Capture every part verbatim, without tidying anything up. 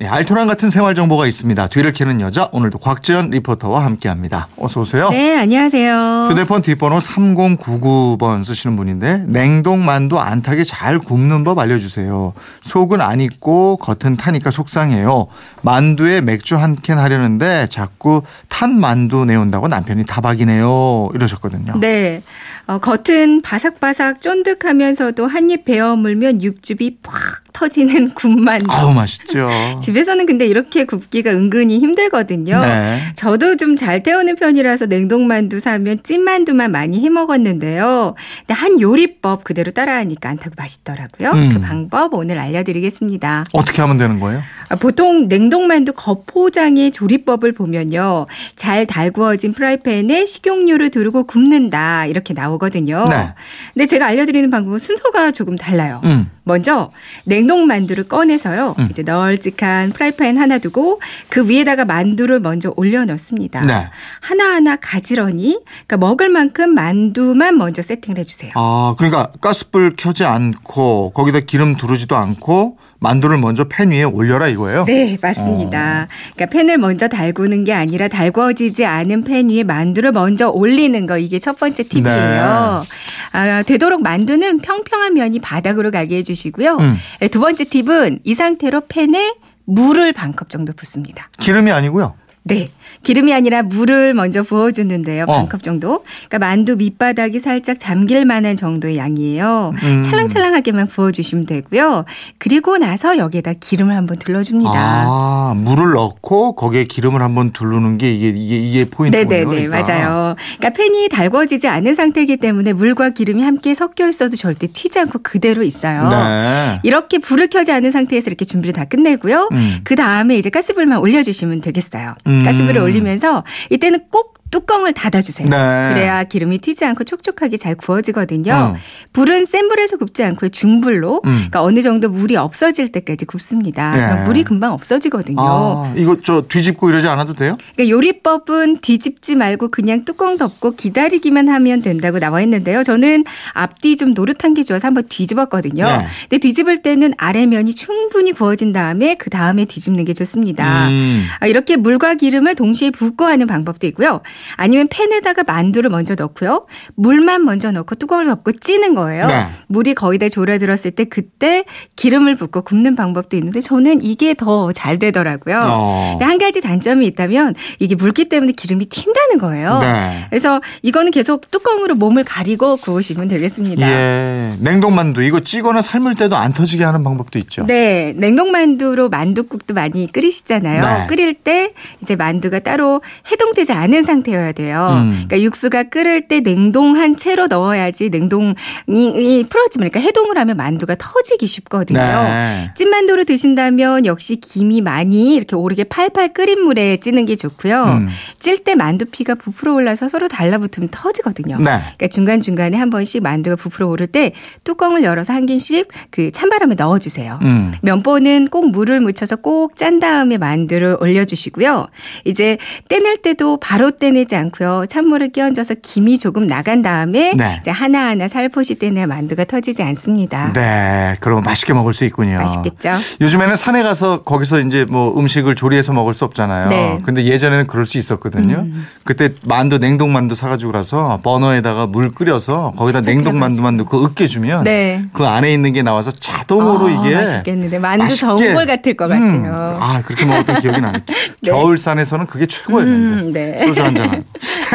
네, 알토란 같은 생활 정보가 있습니다. 뒤를 캐는 여자, 오늘도 곽재현 리포터와 함께합니다. 어서 오세요. 네, 안녕하세요. 휴대폰 뒷번호 삼공구구 번 쓰시는 분인데, 냉동만두 안 타게 잘 굽는 법 알려주세요. 속은 안 익고 겉은 타니까 속상해요. 만두에 맥주 한 캔 하려는데 자꾸 탄 만두 내온다고 남편이 다박이네요. 이러셨거든요. 네, 어, 겉은 바삭바삭 쫀득하면서도 한입 베어 물면 육즙이 팍 터지는 군만두. 아우, 맛있죠. 집에서는 근데 이렇게 굽기가 은근히 힘들거든요. 네. 저도 좀 잘 때우는 편이라서 냉동만두 사면 찐만두만 많이 해먹었는데요. 근데 한 요리법 그대로 따라하니까 안 타고 맛있더라고요. 음. 그 방법 오늘 알려드리겠습니다. 어떻게 하면 되는 거예요? 보통 냉동만두 겉포장의 조리법을 보면요, 잘 달구어진 프라이팬에 식용유를 두르고 굽는다, 이렇게 나오거든요. 네. 근데 제가 알려드리는 방법은 순서가 조금 달라요. 음. 먼저 냉동만두를 꺼내서요. 음. 이제 널찍한 프라이팬 하나 두고 그 위에다가 만두를 먼저 올려놓습니다. 네. 하나하나 가지런히, 그러니까 먹을 만큼 만두만 먼저 세팅을 해주세요. 아, 그러니까 가스불 켜지 않고 거기다 기름 두르지도 않고 만두를 먼저 팬 위에 올려라, 이거예요? 네, 맞습니다. 어. 그러니까 팬을 먼저 달구는 게 아니라 달궈지지 않은 팬 위에 만두를 먼저 올리는 거, 이게 첫 번째 팁이에요. 네. 아, 되도록 만두는 평평한 면이 바닥으로 가게 해주시고요. 음. 두 번째 팁은 이 상태로 팬에 물을 반 컵 정도 붓습니다. 기름이 아니고요? 네. 기름이 아니라 물을 먼저 부어주는데요. 어. 반 컵 정도. 그러니까 만두 밑바닥이 살짝 잠길 만한 정도의 양이에요. 음. 찰랑찰랑하게만 부어주시면 되고요. 그리고 나서 여기에다 기름을 한번 둘러줍니다. 아, 물을 넣고 거기에 기름을 한번 두르는 게 이게 이게, 이게 포인트군요. 네네네. 그러니까. 맞아요. 그러니까 팬이 달궈지지 않은 상태이기 때문에 물과 기름이 함께 섞여 있어도 절대 튀지 않고 그대로 있어요. 네. 이렇게 불을 켜지 않은 상태에서 이렇게 준비를 다 끝내고요. 음. 그다음에 이제 가스불만 올려주시면 되겠어요. 음. 가스불을 올리면서 이때는 꼭 뚜껑을 닫아주세요. 네. 그래야 기름이 튀지 않고 촉촉하게 잘 구워지거든요. 어. 불은 센 불에서 굽지 않고 중불로, 음. 그러니까 어느 정도 물이 없어질 때까지 굽습니다. 예. 그럼 물이 금방 없어지거든요. 아, 이거 저 뒤집고 이러지 않아도 돼요? 그러니까 요리법은 뒤집지 말고 그냥 뚜껑 덮고 기다리기만 하면 된다고 나와 있는데요. 저는 앞뒤 좀 노릇한 게 좋아서 한번 뒤집었거든요. 예. 근데 뒤집을 때는 아래면이 충분히 구워진 다음에 그 다음에 뒤집는 게 좋습니다. 음. 이렇게 물과 기름을 동시에 붓고 하는 방법도 있고요. 아니면 팬에다가 만두를 먼저 넣고요. 물만 먼저 넣고 뚜껑을 덮고 찌는 거예요. 네. 물이 거의 다 졸아들었을 때 그때 기름을 붓고 굽는 방법도 있는데 저는 이게 더 잘 되더라고요. 어. 근데 한 가지 단점이 있다면 이게 물기 때문에 기름이 튄다는 거예요. 네. 그래서 이거는 계속 뚜껑으로 몸을 가리고 구우시면 되겠습니다. 예. 냉동만두 이거 찌거나 삶을 때도 안 터지게 하는 방법도 있죠. 네. 냉동만두로 만두국도 많이 끓이시잖아요. 네. 끓일 때 이제 만두가 따로 해동되지 않은 상태 되어야 돼요. 음. 그러니까 육수가 끓을 때 냉동한 채로 넣어야지 냉동이 풀어지면, 그러니까 해동을 하면 만두가 터지기 쉽거든요. 네. 찐만두로 드신다면 역시 김이 많이 이렇게 오르게 팔팔 끓인 물에 찌는 게 좋고요. 음. 찔 때 만두피가 부풀어 올라서 서로 달라붙으면 터지거든요. 네. 그러니까 중간중간에 한 번씩 만두가 부풀어 오를 때 뚜껑을 열어서 한 개씩 그 찬바람에 넣어주세요. 음. 면보는 꼭 물을 묻혀서 꼭 짠 다음에 만두를 올려주시고요. 이제 떼낼 때도 바로 떼 떼내지 않고요. 찬물을 끼얹어서 김이 조금 나간 다음에 네. 이제 하나하나 살포시 떼내야 만두가 터지지 않습니다. 네, 그러면 맛있게 먹을 수 있군요. 맛있겠죠. 요즘에는 산에 가서 거기서 이제 뭐 음식을 조리해서 먹을 수 없잖아요. 네. 근데 예전에는 그럴 수 있었거든요. 음. 그때 만두 냉동 만두 사가지고 가서 버너에다가 물 끓여서 거기다 냉동 만두만 넣고 으깨주면 네. 그 안에 있는 게 나와서 자동으로 어, 이게 맛있겠는데 만두 맛있게. 전골 같을 것 음. 같아요. 아, 그렇게 먹었던 기억이 나네. 네. 겨울산에서는 그게 최고였는데. 음, 네. 소주 한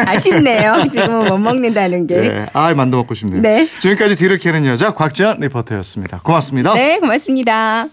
아쉽네요. 지금 못 먹는다는 게. 네. 아, 만두 먹고 싶네요. 네. 지금까지 뒤를 캐는 여자 곽지원 리포터였습니다. 고맙습니다. 네, 고맙습니다.